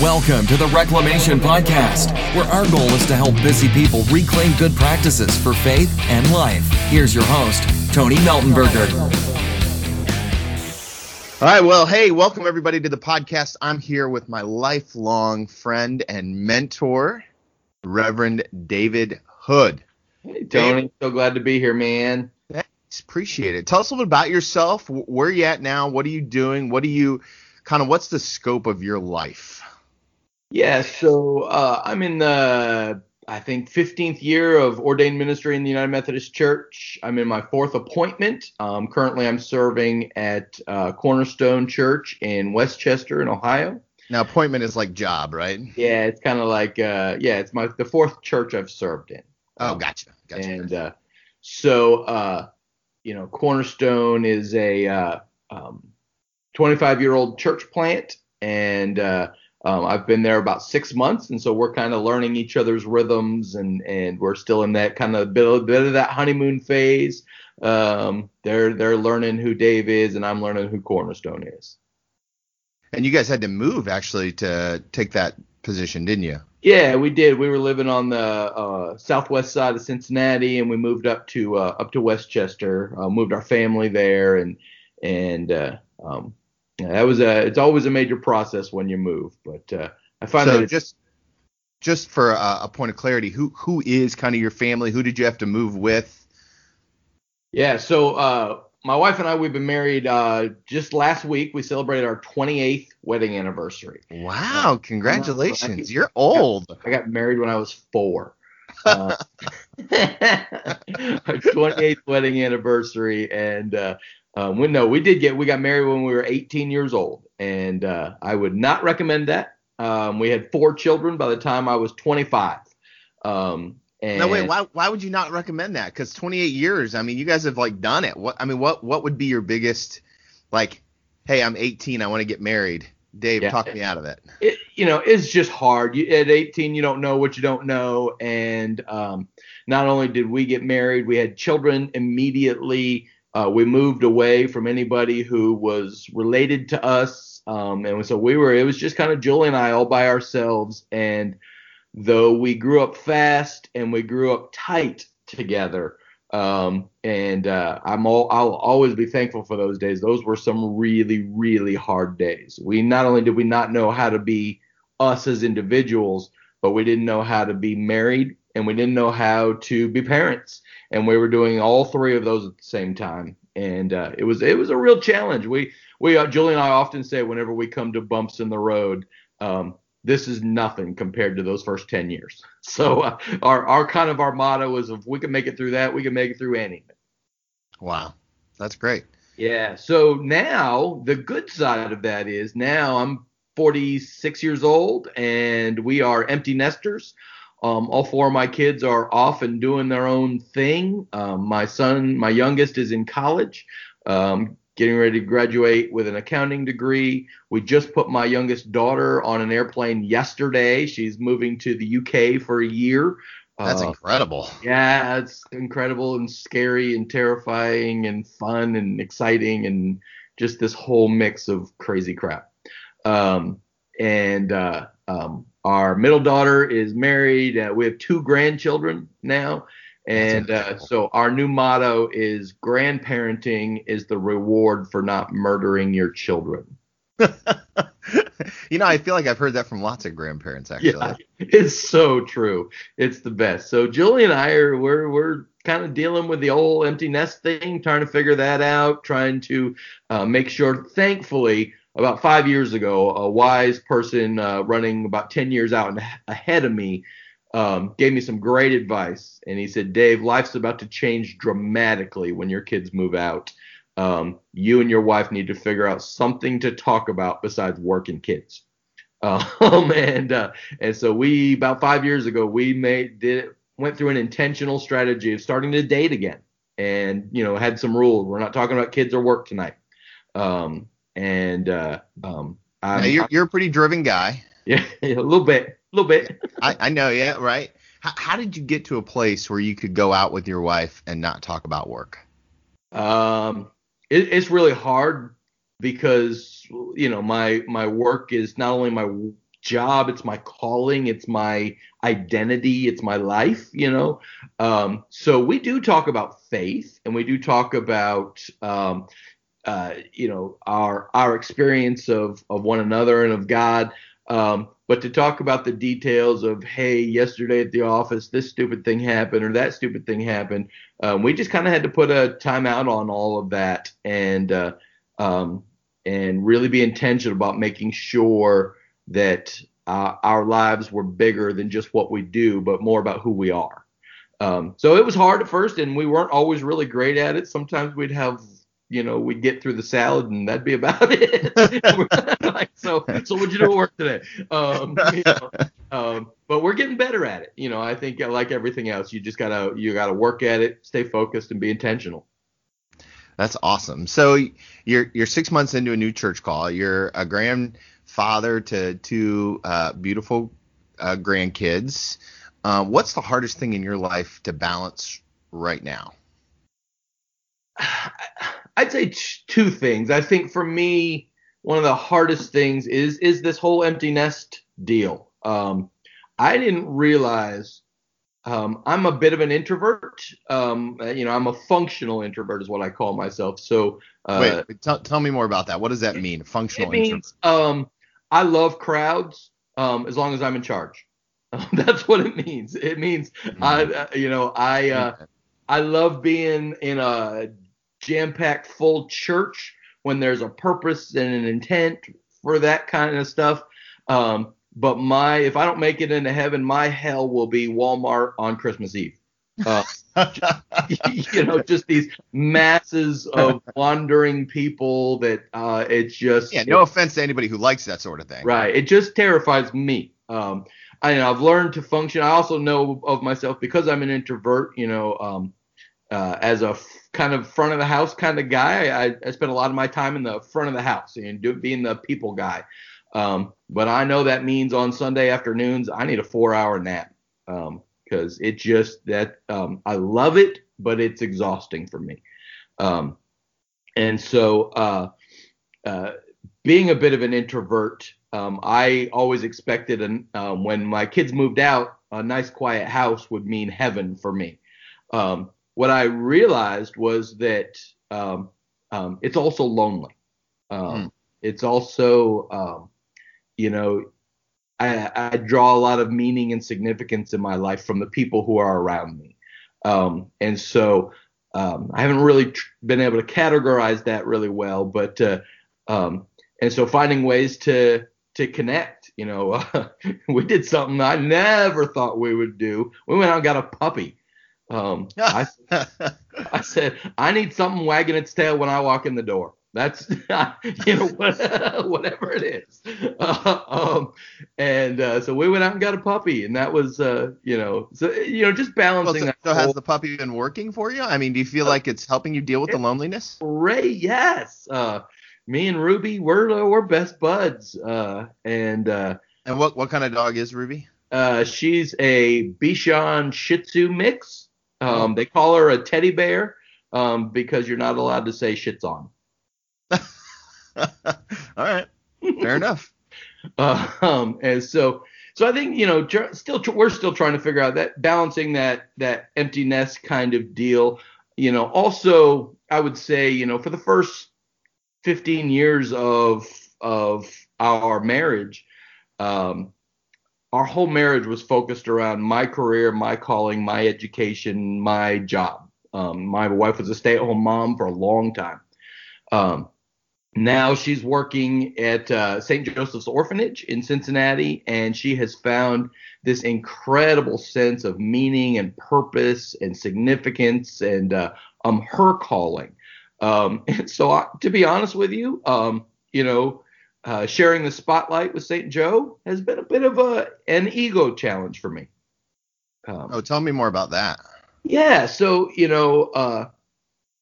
Welcome to the Reclamation Podcast, where our goal is to help busy people reclaim good practices for faith and life. Here's your host, Tony Meltenberger. All right, well, hey, welcome everybody to the podcast. I'm here with my lifelong friend and mentor, Reverend David Hood. Hey, Tony. So glad to be here, man. Thanks. Appreciate it. Tell us a little bit about yourself. Where are you at now? What are you doing? What's the scope of your life? Yeah, so I'm in the, 15th year of ordained ministry in the United Methodist Church. I'm in my fourth appointment. Currently, I'm serving at Cornerstone Church in Westchester, in Ohio. Now, appointment is like job, right? Yeah, it's kind of like, it's the fourth church I've served in. Oh, gotcha. And Cornerstone is a 25-year-old church plant, and I've been there about 6 months, and so we're kind of learning each other's rhythms, and we're still in that kind of bit of that honeymoon phase. They're learning who Dave is, and I'm learning who Cornerstone is. And you guys had to move, actually, to take that position, didn't you? Yeah, we did. We were living on the southwest side of Cincinnati, and we moved up to Westchester, moved our family there, and that was it's always a major process when you move, but I find so that just for a point of clarity, who is kind of your family? Who did you have to move with? Yeah, so my wife and I, we've been married just last week. We celebrated our 28th wedding anniversary. Wow! Congratulations, you're old. I got married when I was 4. Our 28th wedding anniversary, and. We got married when we were 18 years old, and I would not recommend that. We had 4 children by the time I was 25. Why would you not recommend that? Because 28 years, I mean, you guys have like done it. What would be your biggest, like, hey, I'm 18, I want to get married. Dave, talk me out of it. It's just hard. At 18, you don't know what you don't know, and not only did we get married, we had children immediately. We moved away from anybody who was related to us, and so it was just kind of Julie and I all by ourselves, and though we grew up fast and we grew up tight together, I'll always be thankful for those days. Those were some really, really hard days. Not only did we not know how to be us as individuals, but we didn't know how to be married, and we didn't know how to be parents. And we were doing all 3 of those at the same time, and it was a real challenge. We Julie and I often say whenever we come to bumps in the road, this is nothing compared to those first 10 years. So our kind of our motto is if we can make it through that, we can make it through anything. Wow, that's great. Yeah. So now the good side of that is now I'm 46 years old, and we are empty nesters. All 4 of my kids are off and doing their own thing. My youngest is in college, getting ready to graduate with an accounting degree. We just put my youngest daughter on an airplane yesterday. She's moving to the UK for a year. That's incredible. Yeah, it's incredible and scary and terrifying and fun and exciting and just this whole mix of crazy crap. Our middle daughter is married. We have 2 grandchildren now. And so our new motto is grandparenting is the reward for not murdering your children. I feel like I've heard that from lots of grandparents, actually. Yeah, it's so true. It's the best. So Julie and I we're kind of dealing with the old empty nest thing, trying to figure that out, trying to make sure, thankfully, about 5 years ago, a wise person running about 10 years out and ahead of me gave me some great advice. And he said, Dave, life's about to change dramatically when your kids move out. You and your wife need to figure out something to talk about besides work and kids. And so we, about 5 years ago, went through an intentional strategy of starting to date again and, had some rules. We're not talking about kids or work tonight. You're a pretty driven guy. Yeah, a little bit. I know. Yeah. Right. How did you get to a place where you could go out with your wife and not talk about work? It's really hard because, my work is not only my job, it's my calling, it's my identity, it's my life, you know. So we do talk about faith, and we do talk about, you know, our experience of one another and of God. But to talk about the details of, hey, yesterday at the office, this stupid thing happened or that stupid thing happened, we just kind of had to put a timeout on all of that and really be intentional about making sure that our lives were bigger than just what we do, but more about who we are. So it was hard at first, and we weren't always really great at it. Sometimes we'd have, you know, we'd get through the salad and that'd be about it. Like, so what'd you do at work today? You know, but we're getting better at it. You know, I think like everything else, you just gotta work at it, stay focused, and be intentional. That's awesome. So you're 6 months into a new church call. You're a grandfather to two beautiful grandkids. What's the hardest thing in your life to balance right now? I'd say two things. I think for me, one of the hardest things is this whole empty nest deal. I didn't realize I'm a bit of an introvert. You know, I'm a functional introvert is what I call myself. So wait, tell me more about that. What does that mean? Functional introvert. I love crowds as long as I'm in charge. That's what it means. It means I love being in a jam-packed full church when there's a purpose and an intent for that kind of stuff. But if I don't make it into heaven, my hell will be Walmart on Christmas Eve. You know, just these masses of wandering people that it's just. Yeah, no offense to anybody who likes that sort of thing. Right. It just terrifies me. I've learned to function. I also know of myself because I'm an introvert, you know, as a kind of front of the house kind of guy. I spend a lot of my time in the front of the house and being the people guy. But I know that means on Sunday afternoons, I need a 4-hour nap because it just that I love it, but it's exhausting for me. And so being a bit of an introvert, I always expected when my kids moved out, a nice quiet house would mean heaven for me. What I realized was that it's also lonely. It's also, you know, I draw a lot of meaning and significance in my life from the people who are around me. And so I haven't really been able to categorize that really well. But and so finding ways to connect, you know, we did something I never thought we would do. We went out and got a puppy. I said, I need something wagging its tail when I walk in the door. That's, you know, whatever it is. So we went out and got a puppy, and that was, just balancing that. So has the puppy been working for you? I mean, do you feel like it's helping you deal with the loneliness? Great, yes. Me and Ruby, we're best buds. And what kind of dog is Ruby? She's a Bichon Shih Tzu mix. They call her a teddy bear because you're not allowed to say shit's on. All right. Fair enough. And so I think, you know, we're still trying to figure out that balancing that empty nest kind of deal. You know, also I would say, you know, for the first 15 years of our marriage, our whole marriage was focused around my career, my calling, my education, my job. My wife was a stay-at-home mom for a long time. Now she's working at St. Joseph's Orphanage in Cincinnati, and she has found this incredible sense of meaning and purpose and significance and her calling. And so, to be honest with you, you know, sharing the spotlight with St. Joe has been a bit of an ego challenge for me. Tell me more about that. Yeah, so, you know,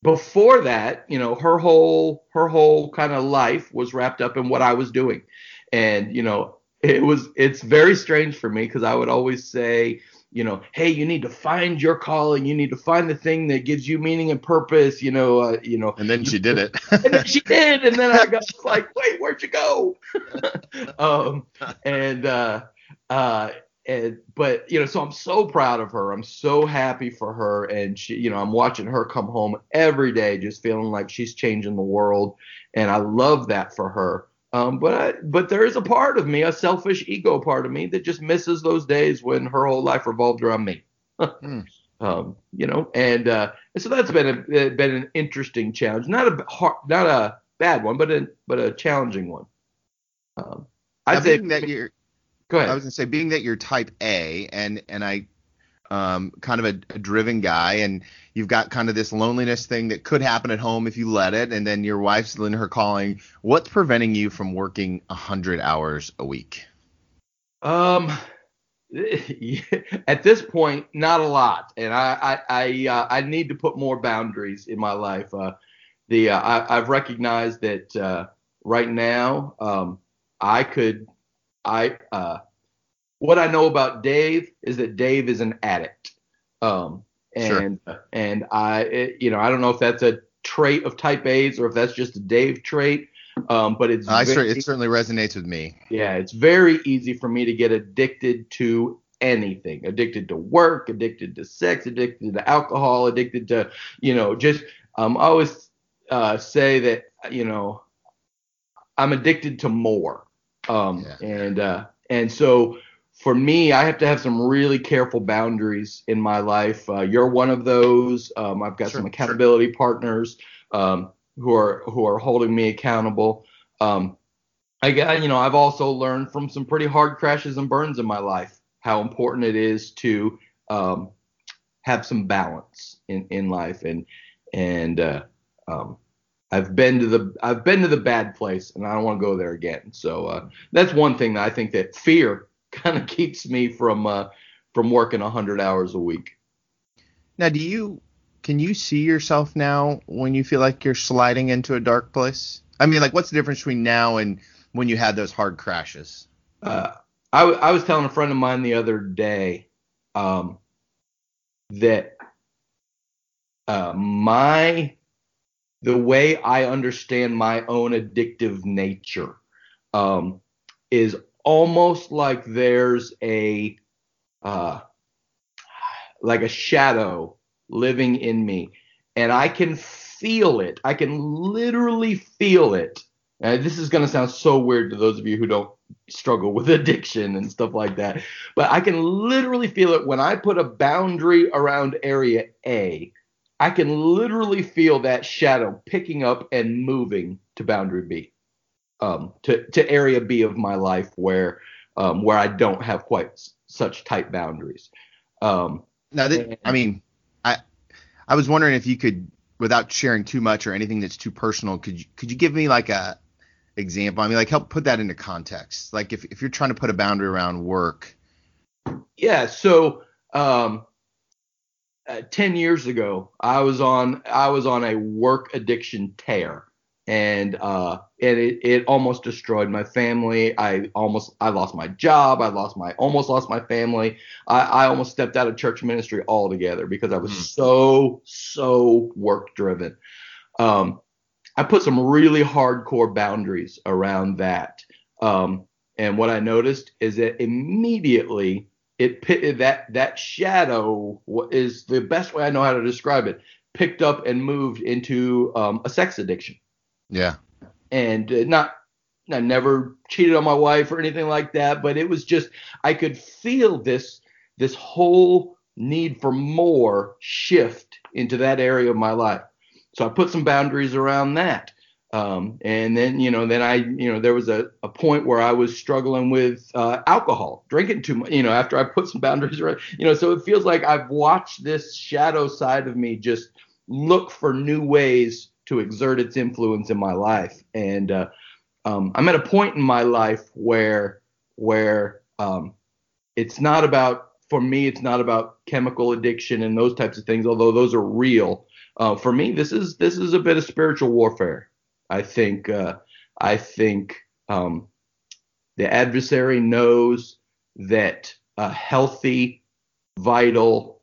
before that, you know, her whole kind of life was wrapped up in what I was doing. And, you know, it's very strange for me because I would always say, you know, hey, you need to find your calling. You need to find the thing that gives you meaning and purpose, you know. And then she did it. And then she did. And then I got like, wait, where'd you go? But, you know, so I'm so proud of her. I'm so happy for her. And she, you know, I'm watching her come home every day, just feeling like she's changing the world. And I love that for her. But there is a part of me, a selfish ego part of me, that just misses those days when her whole life revolved around me. You know, and so that's been an interesting challenge, not a bad one, but a challenging one. I'd say that you're. Go ahead. I was gonna say, being that you're type A, and I, kind of a driven guy, and you've got kind of this loneliness thing that could happen at home if you let it, and then your wife's in her calling. What's preventing you from working 100 hours a week? At this point, not a lot, and I need to put more boundaries in my life. I've recognized that right now what I know about Dave is that Dave is an addict. I don't know if that's a trait of type A's or if that's just a Dave trait. But it certainly resonates with me. Yeah. It's very easy for me to get addicted to anything, addicted to work, addicted to sex, addicted to alcohol, addicted to, you know, just, I always, say that, you know, I'm addicted to more. And so, for me, I have to have some really careful boundaries in my life. You're one of those. I've got some accountability partners who are holding me accountable. I've also learned from some pretty hard crashes and burns in my life how important it is to have some balance in life. And I've been to the bad place, and I don't want to go there again. So that's one thing that I think that fear kind of keeps me from working 100 hours a week. Now, can you see yourself now when you feel like you're sliding into a dark place? I mean, like, what's the difference between now and when you had those hard crashes? I was telling a friend of mine the other day that the way I understand my own addictive nature is almost like there's a shadow living in me, and I can feel it. I can literally feel it. And this is going to sound so weird to those of you who don't struggle with addiction and stuff like that, but I can literally feel it when I put a boundary around area A. I can literally feel that shadow picking up and moving to boundary B. To area B of my life where I don't have quite such tight boundaries. I was wondering if you could, without sharing too much or anything that's too personal, could you give me like a example? I mean, like, help put that into context. Like if you're trying to put a boundary around work. Yeah. So, 10 years ago, I was on a work addiction tear. And it almost destroyed my family. I lost my job. I almost lost my family. I almost stepped out of church ministry altogether because I was so work driven. I put some really hardcore boundaries around that. And what I noticed is that immediately that shadow is the best way I know how to describe it. Picked up and moved into a sex addiction. Yeah. And I never cheated on my wife or anything like that, but it was just, I could feel this whole need for more shift into that area of my life. So I put some boundaries around that. And then, you know, there was a point where I was struggling with alcohol, drinking too much, you know, after I put some boundaries around, you know, so it feels like I've watched this shadow side of me just look for new ways to exert its influence in my life. And I'm at a point in my life where it's not about, for me, it's not about chemical addiction and those types of things, although those are real. For me, this is a bit of spiritual warfare. I think the adversary knows that a healthy vital,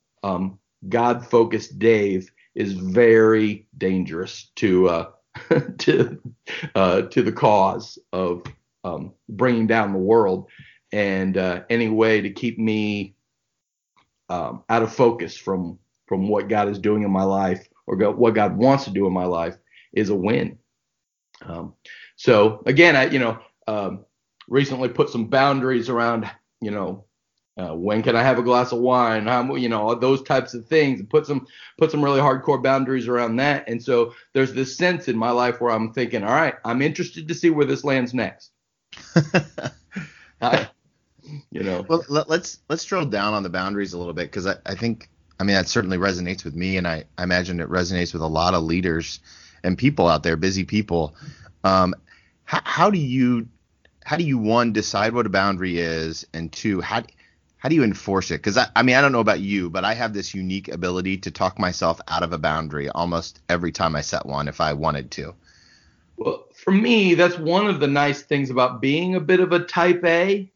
God-focused Dave is very dangerous to the cause of bringing down the world. And any way to keep me out of focus from what God is doing in my life, or what God wants to do in my life, is a win. So again, I recently put some boundaries around, when can I have a glass of wine? Those types of things, and put some really hardcore boundaries around that. And so there's this sense in my life where I'm thinking, all right, I'm interested to see where this lands next. Well, let's drill down on the boundaries a little bit, because I think that certainly resonates with me, and I imagine it resonates with a lot of leaders and people out there, busy people. How do you one, decide what a boundary is, and two, how do you enforce it? Because I don't know about you, but I have this unique ability to talk myself out of a boundary almost every time I set one if I wanted to. Well, for me, that's one of the nice things about being a bit of a type A.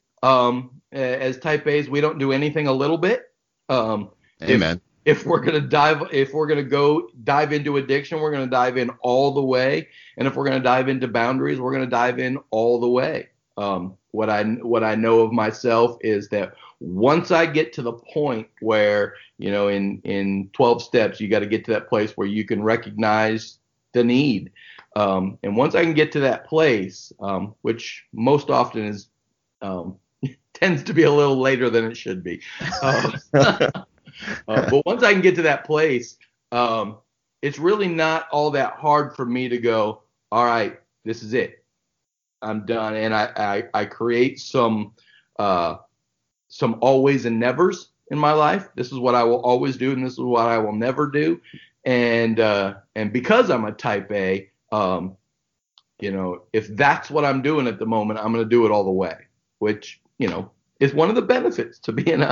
As type A's, we don't do anything a little bit. Amen. If we're gonna dive into addiction, we're gonna dive in all the way. And if we're gonna dive into boundaries, we're gonna dive in all the way. What I know of myself is that once I get to the point where, in 12 steps, you got to get to that place where you can recognize the need. And once I can get to that place, which most often is tends to be a little later than it should be. But once I can get to that place, it's really not all that hard for me to go, all right, this is it. I'm done. And I create some always and nevers in my life. This is what I will always do, and this is what I will never do. And because I'm a type A, if that's what I'm doing at the moment, I'm going to do it all the way, which, is one of the benefits to being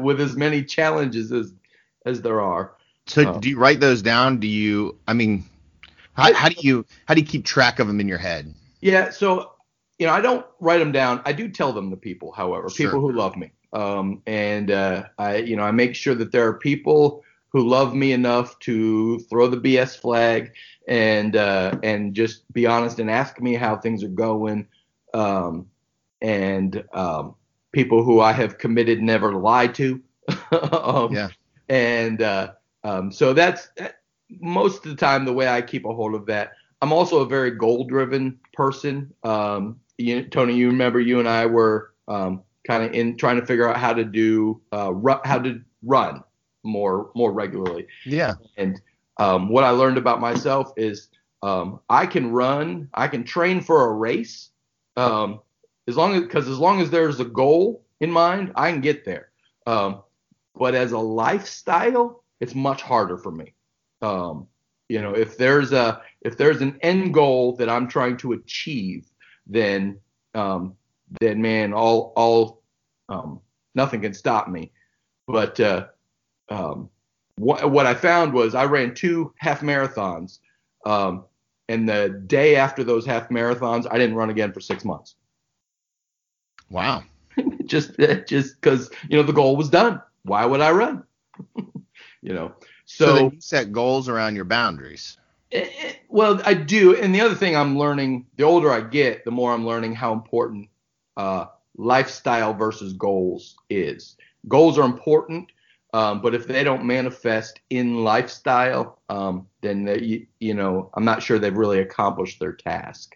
with as many challenges as there are. So do you write those down? How do you keep track of them in your head? Yeah. So, I don't write them down. I do tell them to people, however, sure. People who love me. I make sure that there are people who love me enough to throw the BS flag and just be honest and ask me how things are going. People who I have committed never lie to. So that's most of the time the way I keep a hold of that. I'm also a very goal-driven person. Tony, you remember you and I were kind of in trying to figure out how to do run more regularly. Yeah. And what I learned about myself is I can train for a race. As long as there's a goal in mind, I can get there. But as a lifestyle, it's much harder for me. If there's an end goal that I'm trying to achieve, then nothing can stop me. But what I found was I ran 2 half marathons, and the day after those half marathons, I didn't run again for 6 months. Wow. just because, the goal was done. Why would I run? So you set goals around your boundaries. Well, I do. And the other thing I'm learning, the older I get, the more I'm learning how important lifestyle versus goals is. Goals are important, but if they don't manifest in lifestyle, then, I'm not sure they've really accomplished their task.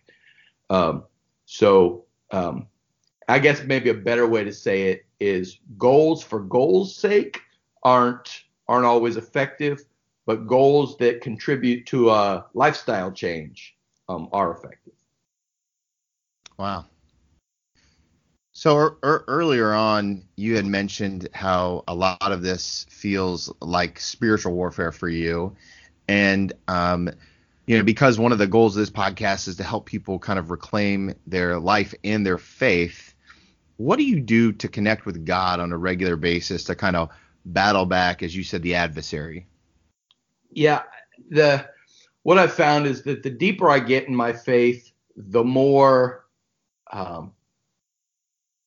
I guess maybe a better way to say it is goals for goals' sake aren't always effective, but goals that contribute to a lifestyle change are effective. Wow. So earlier on, you had mentioned how a lot of this feels like spiritual warfare for you, and because one of the goals of this podcast is to help people kind of reclaim their life and their faith. What do you do to connect with God on a regular basis to kind of battle back, as you said, the adversary? Yeah, what I've found is that the deeper I get in my faith, the more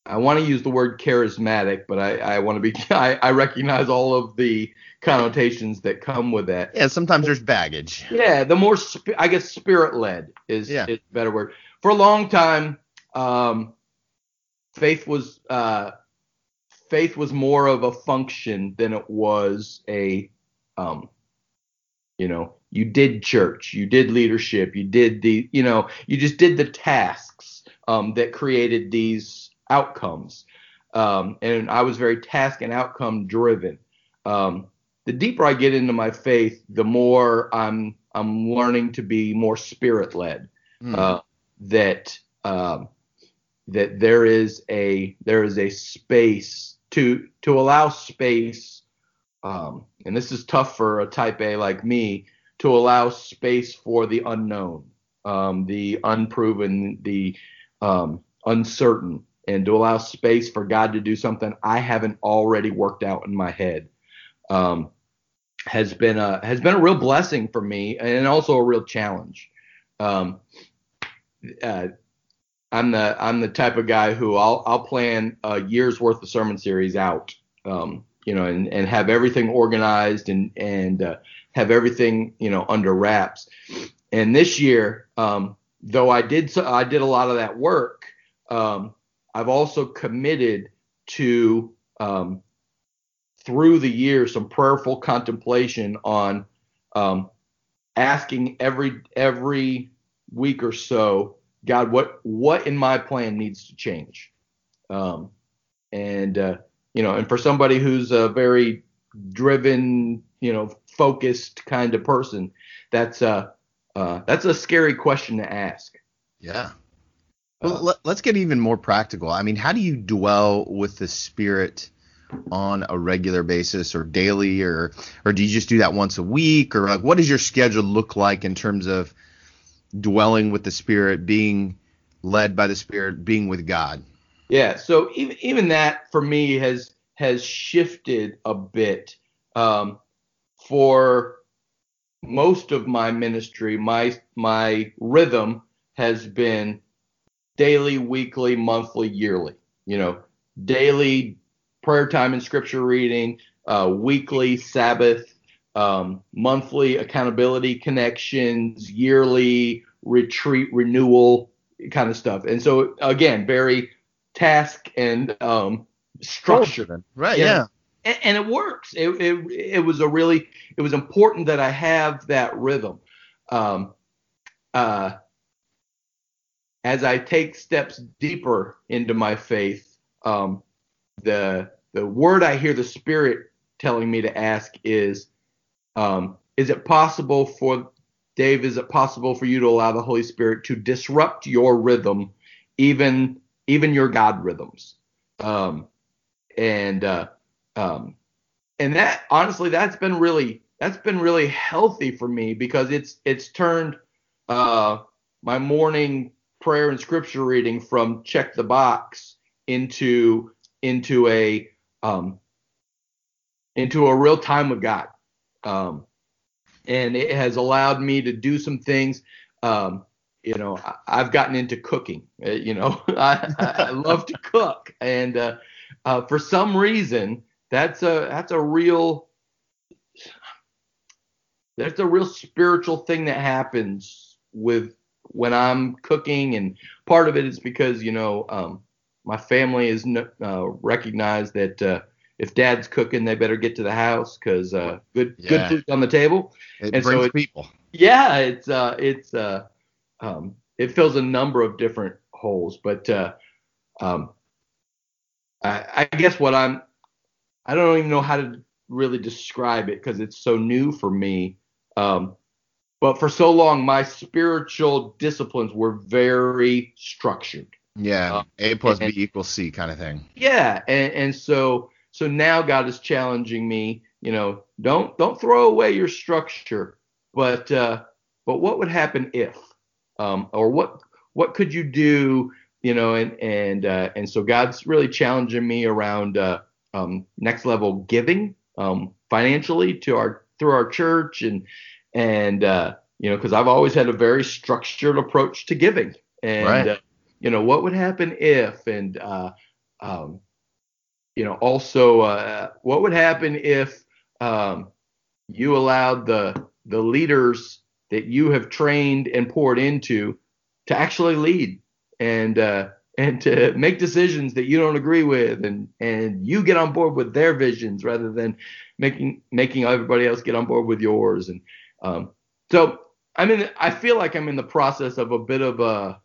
I want to use the word charismatic, but I want to be, I recognize all of the connotations that come with that. Yeah, sometimes there's baggage. Yeah, the more, I guess, spirit-led is a better word. For a long time, faith was more of a function than it was a, you did church, you did leadership, you did you just did the tasks that created these outcomes. And I was very task and outcome driven. The deeper I get into my faith, the more I'm learning to be more spirit led. That there is a space to allow space, and this is tough for a type A like me, to allow space for the unknown, the unproven, the uncertain, and to allow space for God to do something I haven't already worked out in my head, has been a real blessing for me and also a real challenge. I'm the type of guy who I'll plan a year's worth of sermon series out, and have everything organized and have everything, under wraps. And this year, though I did a lot of that work, I've also committed to, through the year, some prayerful contemplation on asking every week or so, God, what in my plan needs to change? And for somebody who's a very driven, focused kind of person, that's a scary question to ask. Yeah. Well, let's get even more practical. I mean, how do you dwell with the Spirit on a regular basis or daily, or do you just do that once a week, or like, what does your schedule look like in terms of dwelling with the Spirit, being led by the Spirit, being with God? Yeah. So even that for me has shifted a bit. For most of my ministry, my rhythm has been daily, weekly, monthly, yearly, daily prayer time and scripture reading, weekly Sabbath, monthly accountability connections, yearly retreat renewal kind of stuff. And so again, very task and structured. Right. Yeah. And it works. It was important that I have that rhythm. As I take steps deeper into my faith, the word I hear the Spirit telling me to ask is it possible for Dave? Is it possible for you to allow the Holy Spirit to disrupt your rhythm, even your God rhythms? And that, honestly, that's been really healthy for me, because it's turned my morning prayer and scripture reading from check the box into a real time with God. And it has allowed me to do some things. I've gotten into cooking, I love to cook. And, for some reason, that's a real spiritual thing that happens with when I'm cooking. And part of it is because, my family is recognized that, if Dad's cooking, they better get to the house, because good food's on the table. It brings people. Yeah, it fills a number of different holes. But I guess I don't even know how to really describe it, because it's so new for me. But for so long, my spiritual disciplines were very structured. Yeah, A plus B equals C kind of thing. Yeah, and so. So now God is challenging me, don't throw away your structure, but what would happen if, or what could you do, and so God's really challenging me around next level giving financially through our church, and because I've always had a very structured approach to giving, and what would happen if, Also, what would happen if you allowed the leaders that you have trained and poured into to actually lead and to make decisions that you don't agree with, and you get on board with their visions rather than making everybody else get on board with yours. And so I feel like I'm in the process of a bit of a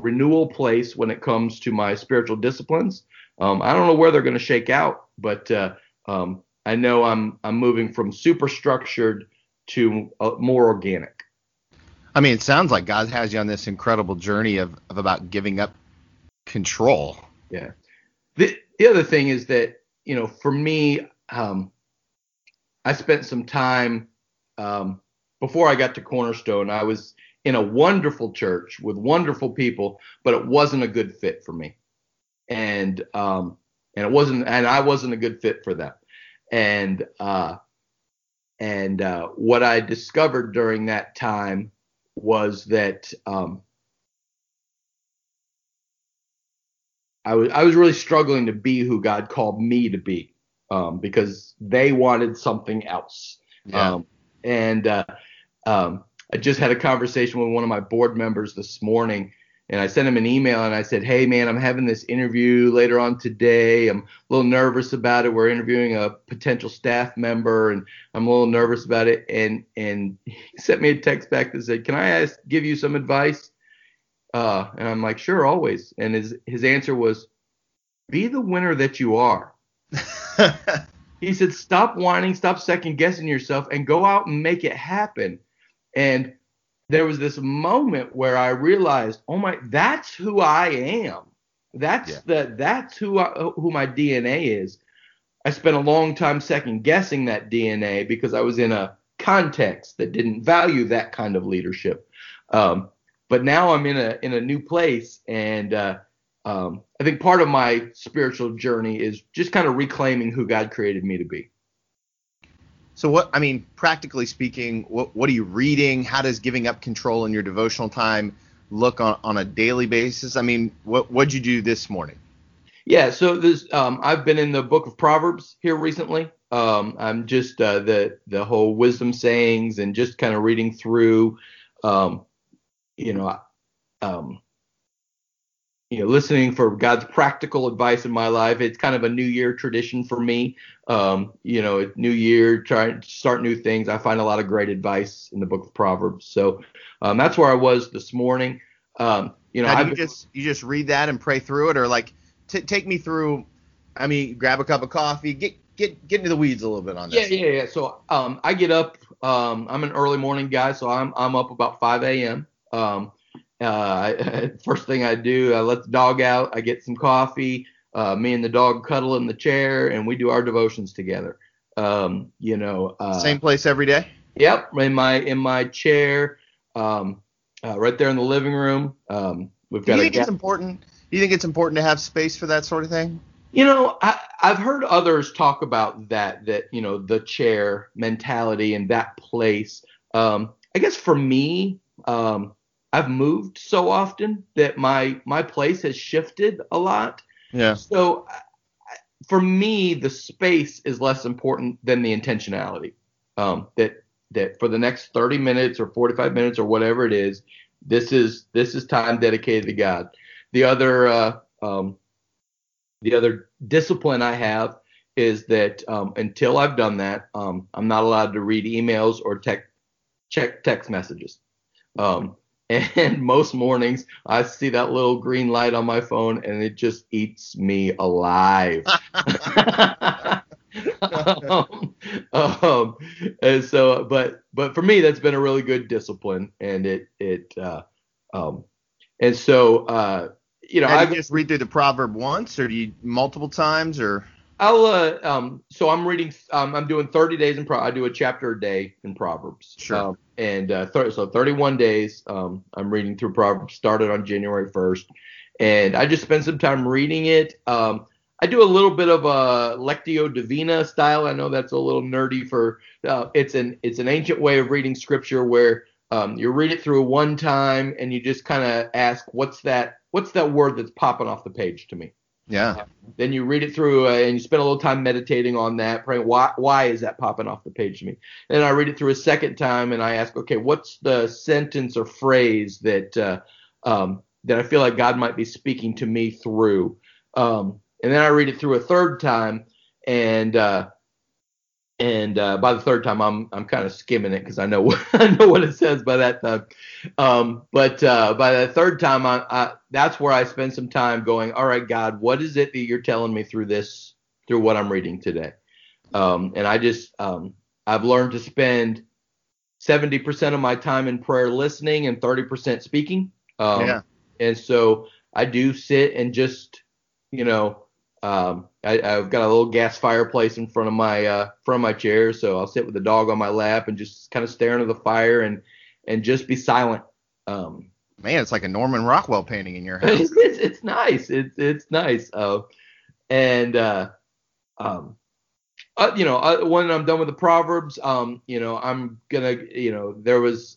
renewal place when it comes to my spiritual disciplines. I don't know where they're going to shake out, but I know I'm moving from super structured to more organic. I mean, it sounds like God has you on this incredible journey of about giving up control. Yeah. The other thing is that, for me, I spent some time before I got to Cornerstone. I was in a wonderful church with wonderful people, but it wasn't a good fit for me. And I wasn't a good fit for them. And what I discovered during that time was that I was really struggling to be who God called me to be, because they wanted something else. Yeah. I just had a conversation with one of my board members this morning, and I sent him an email and I said, "Hey man, I'm having this interview later on today. I'm a little nervous about it. We're interviewing a potential staff member and I'm a little nervous about it." And he sent me a text back that said, "Can I give you some advice?" And I'm like, "Sure, always." And his answer was, "Be the winner that you are." He said, "Stop whining, stop second guessing yourself, and go out and make it happen." And there was this moment where I realized, oh my, that's who I am. That's who my DNA is. I spent a long time second guessing that DNA because I was in a context that didn't value that kind of leadership. But now I'm in a new place, and I think part of my spiritual journey is just kind of reclaiming who God created me to be. So practically speaking, what are you reading? How does giving up control in your devotional time look on a daily basis? What'd you do this morning? Yeah, so I've been in the book of Proverbs here recently. I'm just the whole wisdom sayings and just kind of reading through, listening for God's practical advice in my life. It's kind of a New Year tradition for me. New Year, try to start new things. I find a lot of great advice in the book of Proverbs. So that's where I was this morning. You just read that and pray through it, or like take me through. Grab a cup of coffee, get into the weeds a little bit on this. Yeah. So I get up. I'm an early morning guy, so I'm up about 5 a.m. First thing I do, I let the dog out. I get some coffee. Me and the dog cuddle in the chair, and we do our devotions together. Same place every day. Yep, in my chair, right there in the living room. Do you think it's important to have space for that sort of thing? I've heard others talk about that the chair mentality and that place. I guess for me, I've moved so often that my place has shifted a lot. Yeah. So for me, the space is less important than the intentionality. That for the next 30 minutes or 45 minutes or whatever it is, this is time dedicated to God. The other discipline I have is that until I've done that, I'm not allowed to read emails or check text messages. And most mornings, I see that little green light on my phone, and it just eats me alive. And so, but for me, that's been a really good discipline, and I just read through the proverb once, or do you multiple times, or? I'm reading. I'm doing 30 days in Proverbs. I do a chapter a day in Proverbs. Sure. 31 days. I'm reading through Proverbs. Started on January 1st, and I just spend some time reading it. I do a little bit of a Lectio Divina style. I know that's a little nerdy for. It's an ancient way of reading scripture where you read it through one time and you just kind of ask, "What's that? what's that word that's popping off the page to me? Yeah. Then you read it through and you spend a little time meditating on that, praying, why is that popping off the page to me? Then I read it through a second time and I ask, okay, what's the sentence or phrase that that I feel like God might be speaking to me through? And then I read it through a third time, and by the third time I'm kind of skimming it because I know what it says by that time. But by the third time, I that's where I spend some time going, all right, God, what is it that you're telling me through this, through what I'm reading today? And I just I've learned to spend 70% of my time in prayer listening and 30% speaking. And so I do sit and just, you know, I've got a little gas fireplace in front of my chair, so I'll sit with the dog on my lap and just kind of stare into the fire and just be silent. Man, it's like a Norman Rockwell painting in your house. It's nice. It's nice. When I'm done with the Proverbs, I'm gonna, there was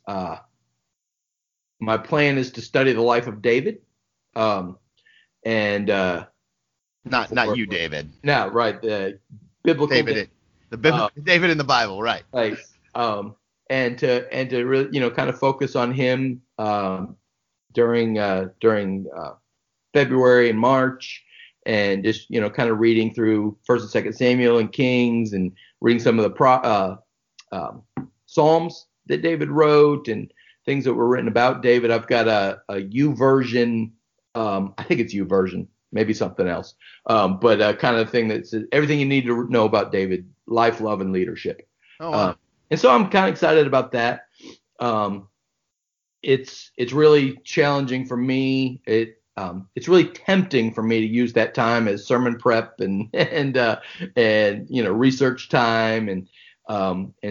my plan is to study the life of David, Not you, David. No, right. The biblical David. David in the Bible, right? Like, and to really, kind of focus on him during February and March, and just kind of reading through First and Second Samuel and Kings, and reading some of the Psalms that David wrote and things that were written about David. I've got a YouVersion. I think it's YouVersion. Maybe something else, but kind of thing that's everything you need to know about David, life, love, and leadership. Oh, wow. And so I'm kind of excited about that. It's really challenging for me. It's really tempting for me to use that time as sermon prep and research time and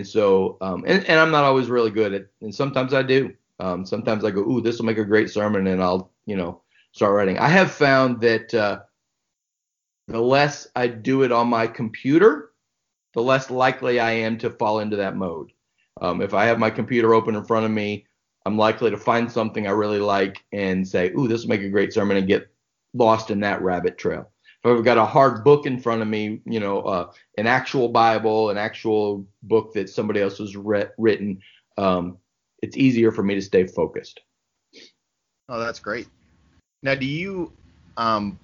so I'm not always really good at. And sometimes I do. Sometimes I go, ooh, this will make a great sermon, and I'll start writing. I have found that the less I do it on my computer, the less likely I am to fall into that mode. If I have my computer open in front of me, I'm likely to find something I really like and say, ooh, this will make a great sermon, and get lost in that rabbit trail. If I've got a hard book in front of me, an actual Bible, an actual book that somebody else has written, it's easier for me to stay focused. Oh, that's great. Now, do you, how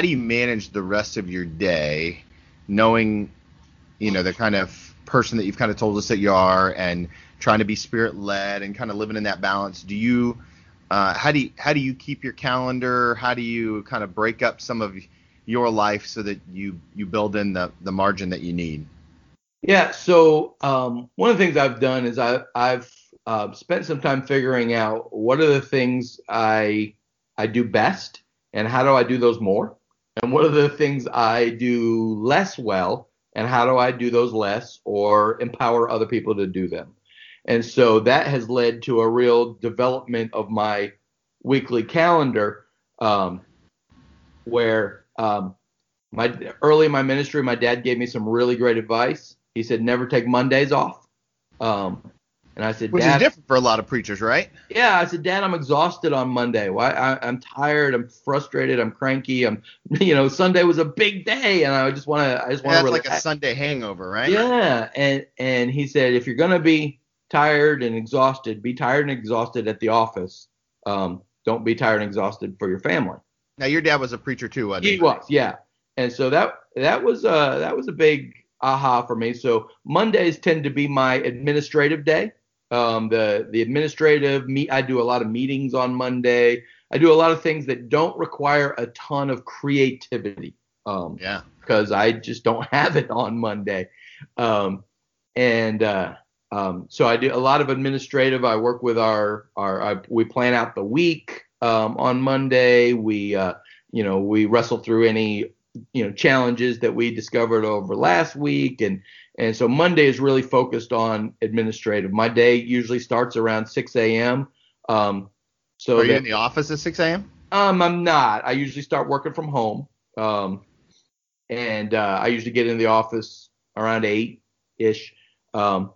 do you manage the rest of your day, knowing, the kind of person that you've kind of told us that you are, and trying to be spirit led and kind of living in that balance? Do you, how do you keep your calendar? How do you kind of break up some of your life so that you build in the margin that you need? Yeah. So, one of the things I've done is I've spent some time figuring out what are the things I do best, and how do I do those more? And what are the things I do less well, and how do I do those less or empower other people to do them? And so that has led to a real development of my weekly calendar, where early in my ministry, my dad gave me some really great advice. He said, never take Mondays off. And I said, which is different for a lot of preachers, right? Yeah, I said, Dad, I'm exhausted on Monday. I'm tired. I'm frustrated. I'm cranky. Sunday was a big day, and I just want to relax. That's like a Sunday hangover, right? Yeah, and he said, if you're gonna be tired and exhausted, be tired and exhausted at the office. Don't be tired and exhausted for your family. Now, your dad was a preacher too, wasn't he? He was, yeah. And so that was a big aha for me. So Mondays tend to be my administrative day. The administrative I do a lot of meetings on Monday. I do a lot of things that don't require a ton of creativity. Because I just don't have it on Monday. So I do a lot of administrative. I work with we plan out the week, on Monday. We wrestle through any, challenges that we discovered over last week. And so Monday is really focused on administrative. My day usually starts around 6 a.m. So are you in the office at 6 a.m.? I'm not. I usually start working from home. I usually get in the office around 8-ish. But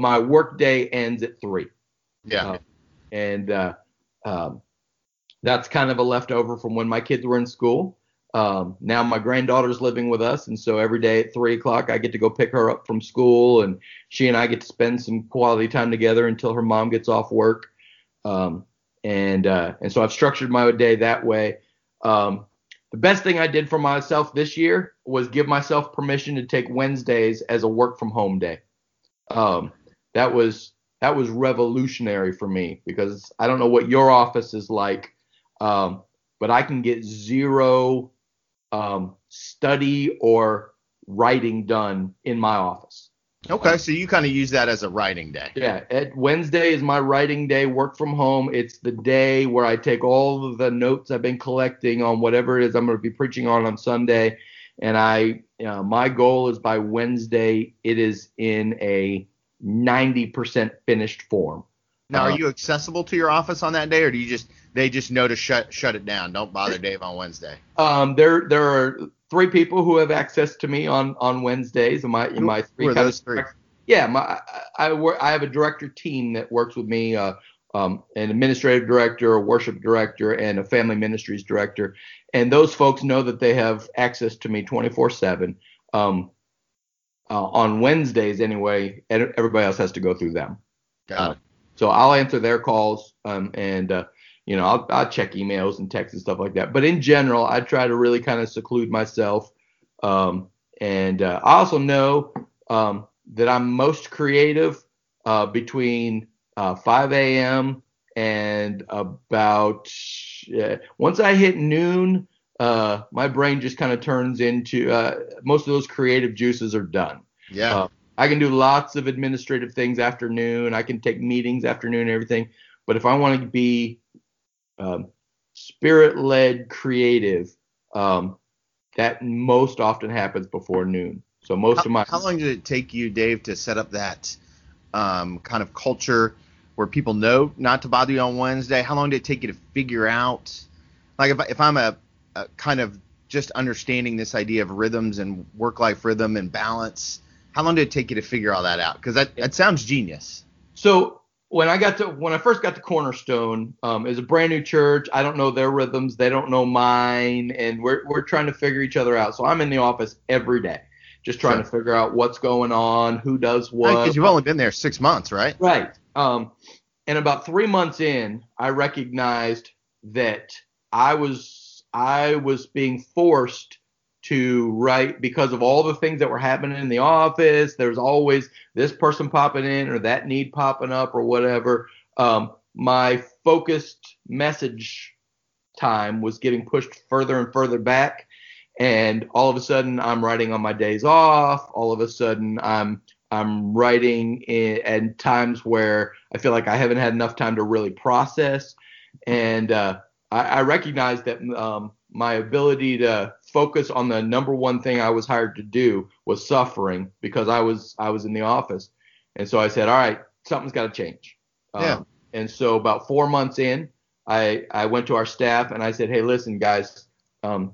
my work day ends at 3. Yeah. that's kind of a leftover from when my kids were in school. Now my granddaughter's living with us, and so every day at 3 o'clock I get to go pick her up from school, and she and I get to spend some quality time together until her mom gets off work. And so I've structured my day that way. The best thing I did for myself this year was give myself permission to take Wednesdays as a work from home day. That was revolutionary for me, because I don't know what your office is like, but I can get zero study or writing done in my office. Okay, so you kind of use that as a writing day. Yeah, Wednesday is my writing day, work from home. It's the day where I take all of the notes I've been collecting on whatever it is I'm going to be preaching on Sunday, and my goal is by Wednesday it is in a 90% finished form. Now, are you accessible to your office on that day, or do you they just know to shut it down? Don't bother Dave on Wednesday. There are 3 people who have access to me on Wednesdays. In my 3 are those 3? Yeah, I have a director team that works with me, an administrative director, a worship director, and a family ministries director, and those folks know that they have access to me 24/7. On Wednesdays anyway, everybody else has to go through them. Got it. So I'll answer their calls, I'll check emails and texts and stuff like that. But in general, I try to really kind of seclude myself. I also know that I'm most creative between 5 a.m. and about once I hit noon, my brain just kind of turns into most of those creative juices are done. Yeah. I can do lots of administrative things afternoon. I can take meetings afternoon and everything. But if I want to be spirit-led creative, that most often happens before noon. So How long did it take you, Dave, to set up that kind of culture where people know not to bother you on Wednesday? How long did it take you to figure out, like, if I'm a kind of just understanding this idea of rhythms and work-life rhythm and balance, how long did it take you to figure all that out? Because that sounds genius. So when I first got to Cornerstone, it was a brand new church. I don't know their rhythms. They don't know mine. And we're trying to figure each other out. So I'm in the office every day just trying to figure out what's going on, who does what. Because you've only been there 6 months, right? Right. And about 3 months in, I recognized that I was being forced to write because of all the things that were happening in the office. There's always this person popping in or that need popping up or whatever. My focused message time was getting pushed further and further back. And all of a sudden I'm writing on my days off. All of a sudden I'm writing in times where I feel like I haven't had enough time to really process. And I recognize that my ability to focus on the number one thing I was hired to do was suffering because I was in the office. And so I said, all right, something's got to change. Yeah. And so about 4 months in, I went to our staff and I said, hey, listen, guys, I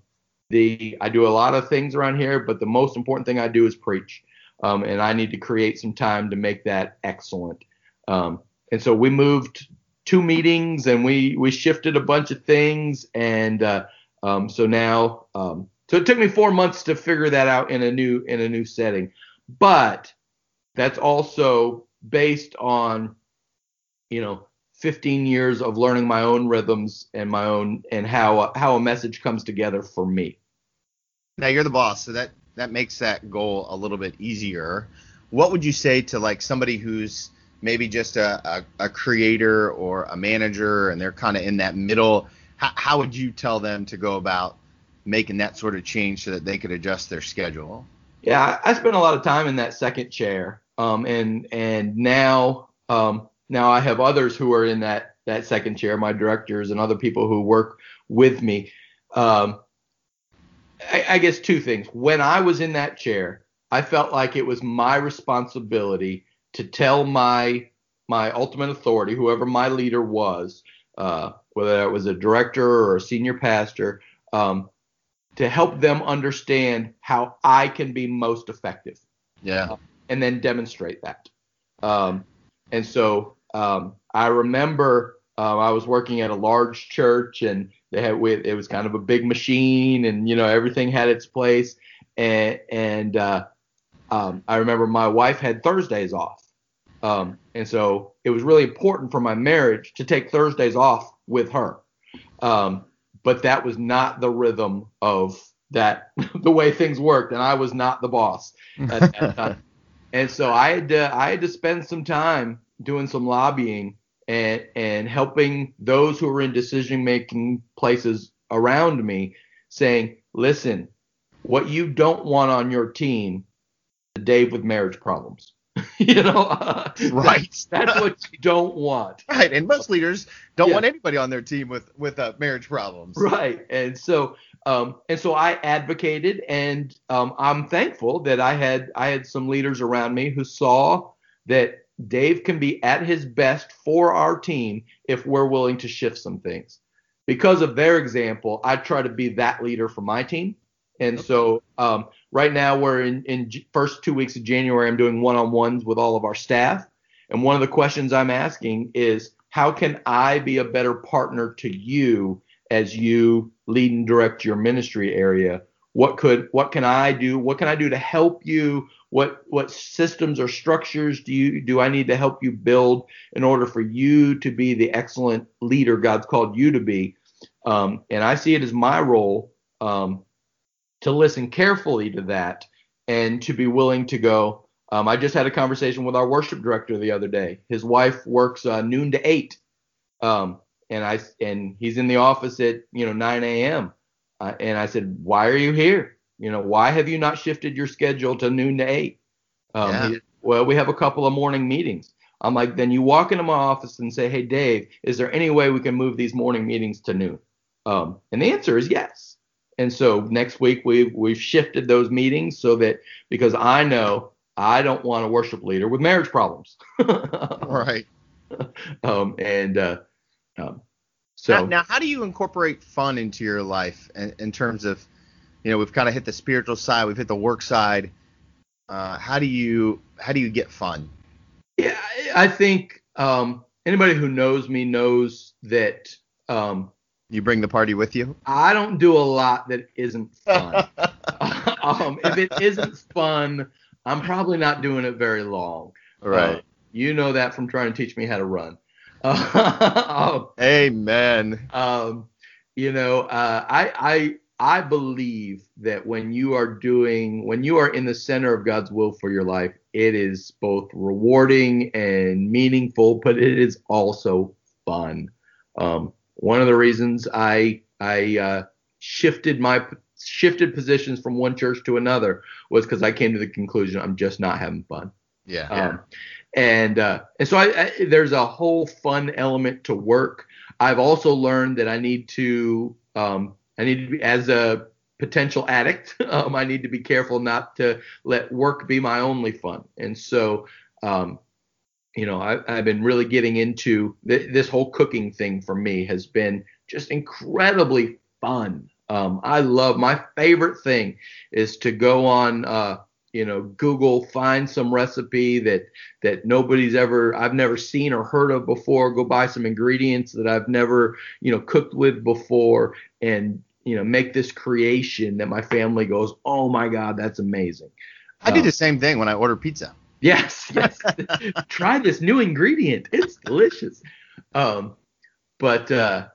do a lot of things around here, but the most important thing I do is preach. And I need to create some time to make that excellent. And so we moved 2 meetings and we shifted a bunch of things. And, so it took me 4 months to figure that out in a new setting, but that's also based on, 15 years of learning my own rhythms and how a message comes together for me. Now you're the boss. So that makes that goal a little bit easier. What would you say to like somebody who's maybe just a creator or a manager and they're kind of in that middle? How would you tell them to go about making that sort of change so that they could adjust their schedule? Yeah, I spent a lot of time in that second chair, and now I have others who are in that second chair, my directors and other people who work with me. I guess 2 things. When I was in that chair, I felt like it was my responsibility to tell my ultimate authority, whoever my leader was, whether it was a director or a senior pastor, to help them understand how I can be most effective. Yeah. And then demonstrate that. And so I remember I was working at a large church, and it was kind of a big machine, and everything had its place. And I remember my wife had Thursdays off, and so it was really important for my marriage to take Thursdays off with her. But that was not the rhythm of that, the way things worked, and I was not the boss at that time. And so I had to spend some time doing some lobbying and helping those who were in decision-making places around me, saying, listen, what you don't want on your team is Dave with marriage problems. Right. That's what you don't want. Right. And most leaders don't want anybody on their team with marriage problems. Right. And so I advocated, and I'm thankful that I had some leaders around me who saw that Dave can be at his best for our team if we're willing to shift some things. Because of their example, I try to be that leader for my team. And so right now we're in first 2 weeks of January, I'm doing one-on-ones with all of our staff. And one of the questions I'm asking is, how can I be a better partner to you as you lead and direct your ministry area? What can I do? What can I do to help you? What systems or structures do I need to help you build in order for you to be the excellent leader God's called you to be? And I see it as my role to listen carefully to that and to be willing to go. I just had a conversation with our worship director the other day. His wife works noon to 8, and he's in the office at 9 a.m. And I said, why are you here? Why have you not shifted your schedule to noon to 8? Well, we have a couple of morning meetings. I'm like, then you walk into my office and say, hey, Dave, is there any way we can move these morning meetings to noon? And the answer is yes. And so next week we've shifted those meetings so that, because I know I don't want a worship leader with marriage problems. Right. So now how do you incorporate fun into your life in terms of, we've kind of hit the spiritual side, we've hit the work side. How do you get fun? Yeah, I think anybody who knows me knows that you bring the party with you. I don't do a lot that isn't fun. If it isn't fun, I'm probably not doing it very long. Right. You know that from trying to teach me how to run. Amen. I believe that when you are in the center of God's will for your life, it is both rewarding and meaningful, but it is also fun. One of the reasons I shifted positions from one church to another was because I came to the conclusion I'm just not having fun. Yeah. And so there's a whole fun element to work. I've also learned that I need to be, as a potential addict, I need to be careful not to let work be my only fun. And so, I've been really getting into this whole cooking thing. For me has been just incredibly fun. My favorite thing is to go on, Google, find some recipe that I've never seen or heard of before, go buy some ingredients that I've never, cooked with before, and, make this creation that my family goes, oh my God, that's amazing. I do the same thing when I order pizza. Yes. Try this new ingredient. It's delicious. So for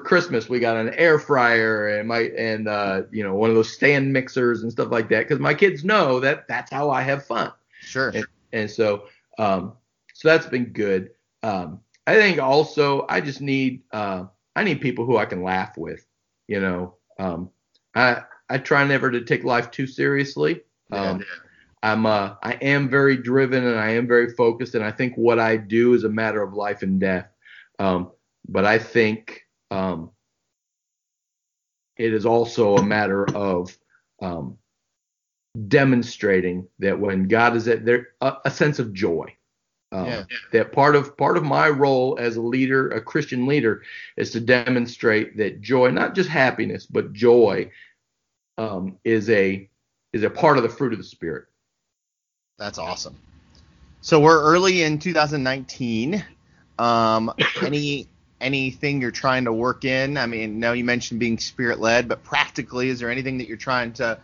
Christmas, we got an air fryer and one of those stand mixers and stuff like that, because my kids know that that's how I have fun. Sure. And so that's been good. I think also I just need I need people who I can laugh with. I try never to take life too seriously. I am very driven, and I am very focused, and I think what I do is a matter of life and death. But I think it is also a matter of demonstrating that when God is at there, a sense of joy. That part of my role as a leader, a Christian leader, is to demonstrate that joy, not just happiness, but joy, is a part of the fruit of the Spirit. That's awesome. So we're early in 2019. Anything you're trying to work in? I mean, now you mentioned being spirit-led, but practically, is there anything that you're trying to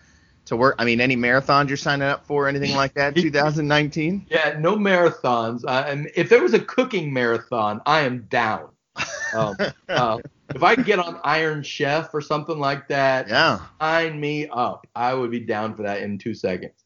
work? I mean, any marathons you're signing up for, anything like that, 2019? Yeah, no marathons. And if there was a cooking marathon, I am down. If I could get on Iron Chef or something like that, sign me up. I would be down for that in 2 seconds.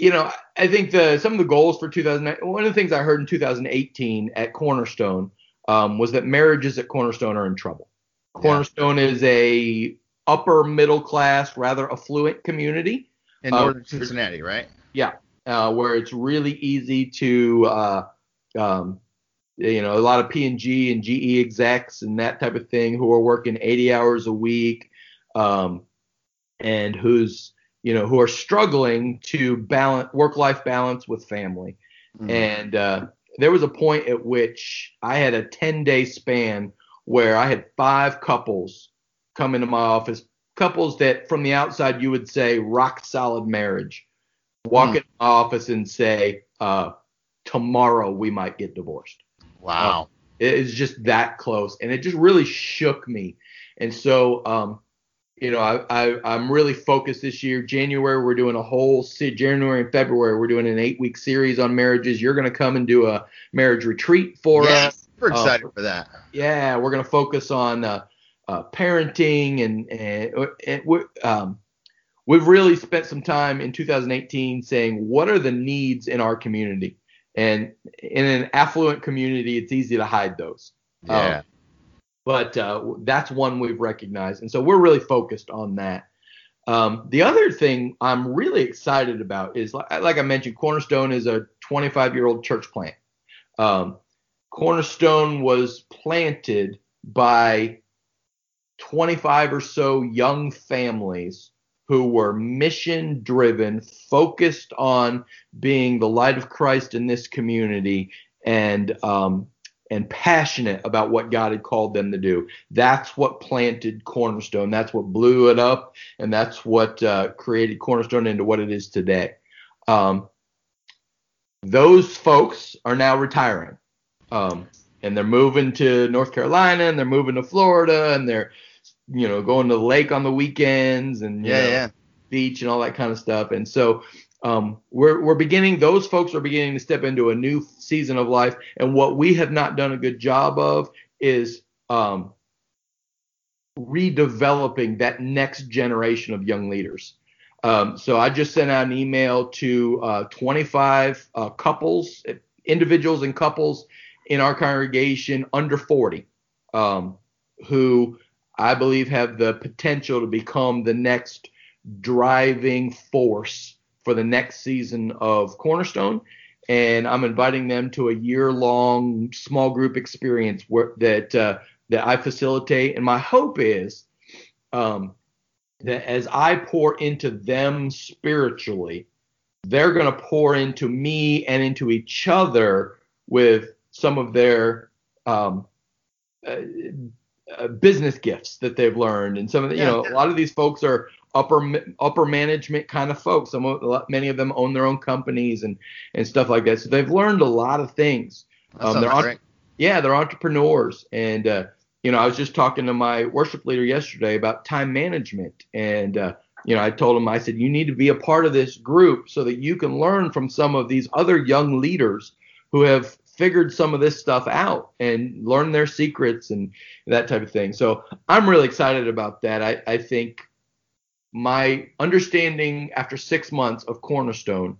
You know, I think some of the goals for 2019, one of the things I heard in 2018 at Cornerstone was that marriages at Cornerstone are in trouble. Cornerstone is a upper middle class, rather affluent community. In northern Cincinnati, right? Yeah, where it's really easy to you know, a lot of P&G and GE execs and that type of thing who are working 80 hours a week, and who are struggling to balance work-life balance with family. Mm-hmm. And there was a point at which I had a 10-day span where I had 5 couples come into my office, couples that from the outside you would say rock solid marriage, walk into my office and say, tomorrow we might get divorced. Wow. It is just that close. And it just really shook me. And so, you know, I'm really focused this year. January, we're doing a whole January and February, we're doing an 8-week series on marriages. You're going to come and do a marriage retreat for us. We're excited for that. Yeah. We're going to focus on, parenting and we've really spent some time in 2018 saying, what are the needs in our community? And in an affluent community, it's easy to hide those. Yeah. But that's one we've recognized. And so we're really focused on that. The other thing I'm really excited about is, like I mentioned, Cornerstone is a 25-year-old church plant. Cornerstone was planted by 25 or so young families who were mission-driven, focused on being the light of Christ in this community, and passionate about what God had called them to do. That's what planted Cornerstone. That's what blew it up, and that's what created Cornerstone into what it is today. Those folks are now retiring, and they're moving to North Carolina, and they're moving to Florida, and they're going to the lake on the weekends and beach and all that kind of stuff. And so those folks are beginning to step into a new season of life. And what we have not done a good job of is redeveloping that next generation of young leaders. So I just sent out an email to 25 couples, individuals and couples in our congregation under 40 who I believe have the potential to become the next driving force for the next season of Cornerstone. And I'm inviting them to a year-long small group experience that I facilitate. And my hope is that as I pour into them spiritually, they're going to pour into me and into each other with some of their business gifts that they've learned, and some of the, a lot of these folks are upper management kind of folks. Many of them own their own companies and stuff like that. So they've learned a lot of things. They're entrepreneurs, and I was just talking to my worship leader yesterday about time management, and I told him, I said, you need to be a part of this group so that you can learn from some of these other young leaders who have figured some of this stuff out and learn their secrets and that type of thing. So I'm really excited about that. I think my understanding after 6 months of Cornerstone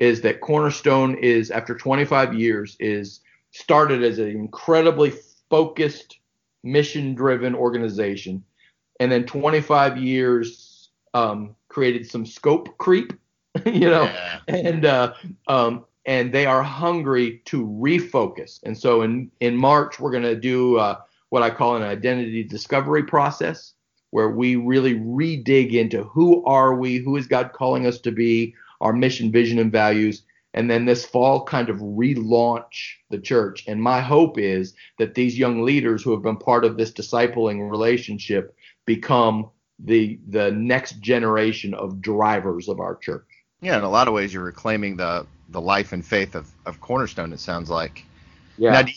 is that Cornerstone is, after 25 years, is started as an incredibly focused, mission-driven organization. And then 25 years created some scope creep, and they are hungry to refocus. And so in March, we're going to do what I call an identity discovery process, where we really redig into who are we, who is God calling us to be, our mission, vision, and values. And then this fall, kind of relaunch the church. And my hope is that these young leaders who have been part of this discipling relationship become the next generation of drivers of our church. Yeah, in a lot of ways, you're reclaiming the life and faith of Cornerstone, it sounds like. Yeah. Now, do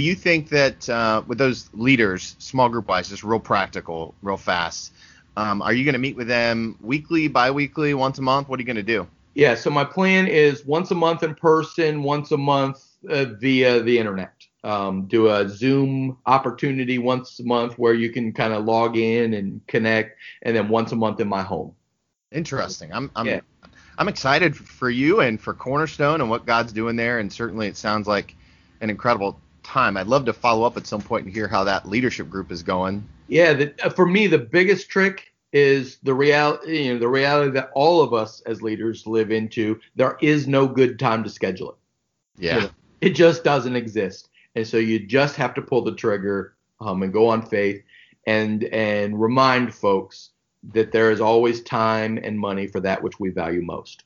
you think that with those leaders, small group wise, just real practical, real fast, are you going to meet with them weekly, biweekly, once a month? What are you going to do? Yeah. So my plan is once a month in person, once a month via the internet. Do a Zoom opportunity once a month where you can kind of log in and connect, and then once a month in my home. Interesting. I'm excited for you and for Cornerstone and what God's doing there, and certainly it sounds like an incredible time. I'd love to follow up at some point and hear how that leadership group is going. Yeah, for me the biggest trick is the reality that all of us as leaders live into. There is no good time to schedule it. Yeah, it just doesn't exist. And so you just have to pull the trigger and go on faith and remind folks that there is always time and money for that which we value most.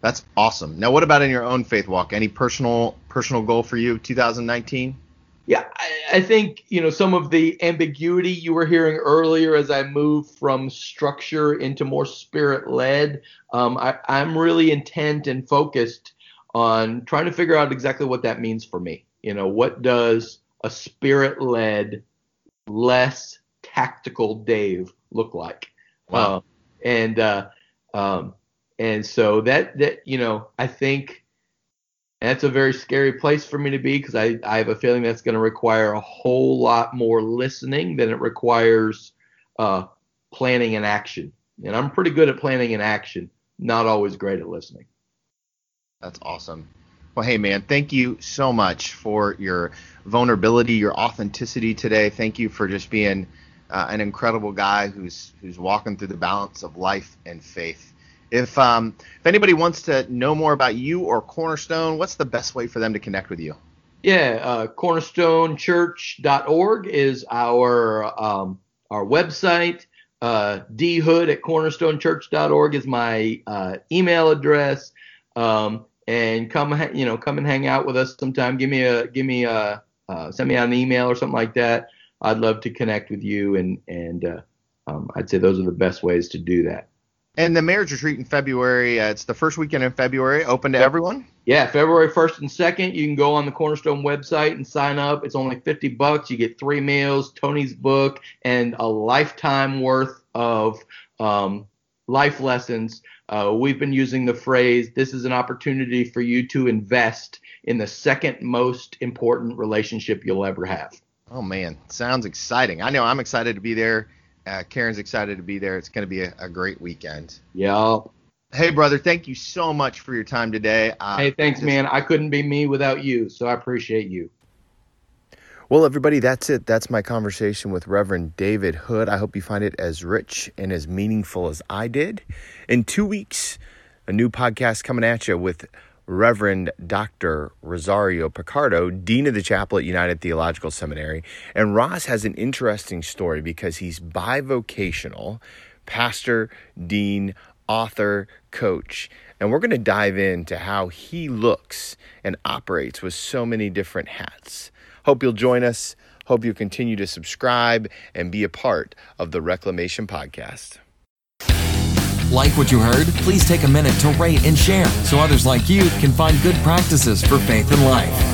That's awesome. Now, what about in your own faith walk? Any personal goal for you 2019? Yeah, I think, some of the ambiguity you were hearing earlier as I move from structure into more spirit-led, I'm really intent and focused on trying to figure out exactly what that means for me. What does a spirit-led, less tactical Dave look like? Wow. And so that I think that's a very scary place for me to be, because I have a feeling that's going to require a whole lot more listening than it requires planning and action. And I'm pretty good at planning and action, not always great at listening. That's awesome. Well, hey, man, thank you so much for your vulnerability, your authenticity today. Thank you for just being an incredible guy who's walking through the balance of life and faith. If anybody wants to know more about you or Cornerstone, what's the best way for them to connect with you? Yeah, cornerstonechurch.org is our website. dhood@cornerstonechurch.org is my email address. And come and hang out with us sometime. Send me out an email or something like that. I'd love to connect with you, and I'd say those are the best ways to do that. And the marriage retreat in February, it's the first weekend in February, open to everyone? Yeah, February 1st and 2nd. You can go on the Cornerstone website and sign up. It's only $50. You get 3 meals, Tony's book, and a lifetime worth of life lessons. We've been using the phrase, this is an opportunity for you to invest in the second most important relationship you'll ever have. Oh, man. Sounds exciting. I know I'm excited to be there. Karen's excited to be there. It's going to be a great weekend. Yeah. Hey, brother, thank you so much for your time today. Hey, thanks, man. I couldn't be me without you, so I appreciate you. Well, everybody, that's it. That's my conversation with Reverend David Hood. I hope you find it as rich and as meaningful as I did. In 2 weeks, a new podcast coming at you with Reverend Dr. Rosario Picardo, Dean of the Chapel at United Theological Seminary. And Ross has an interesting story because he's bivocational, pastor, dean, author, coach. And we're going to dive into how he looks and operates with so many different hats. Hope you'll join us. Hope you'll continue to subscribe and be a part of the Reclamation Podcast. Like what you heard? Please take a minute to rate and share so others like you can find good practices for faith and life.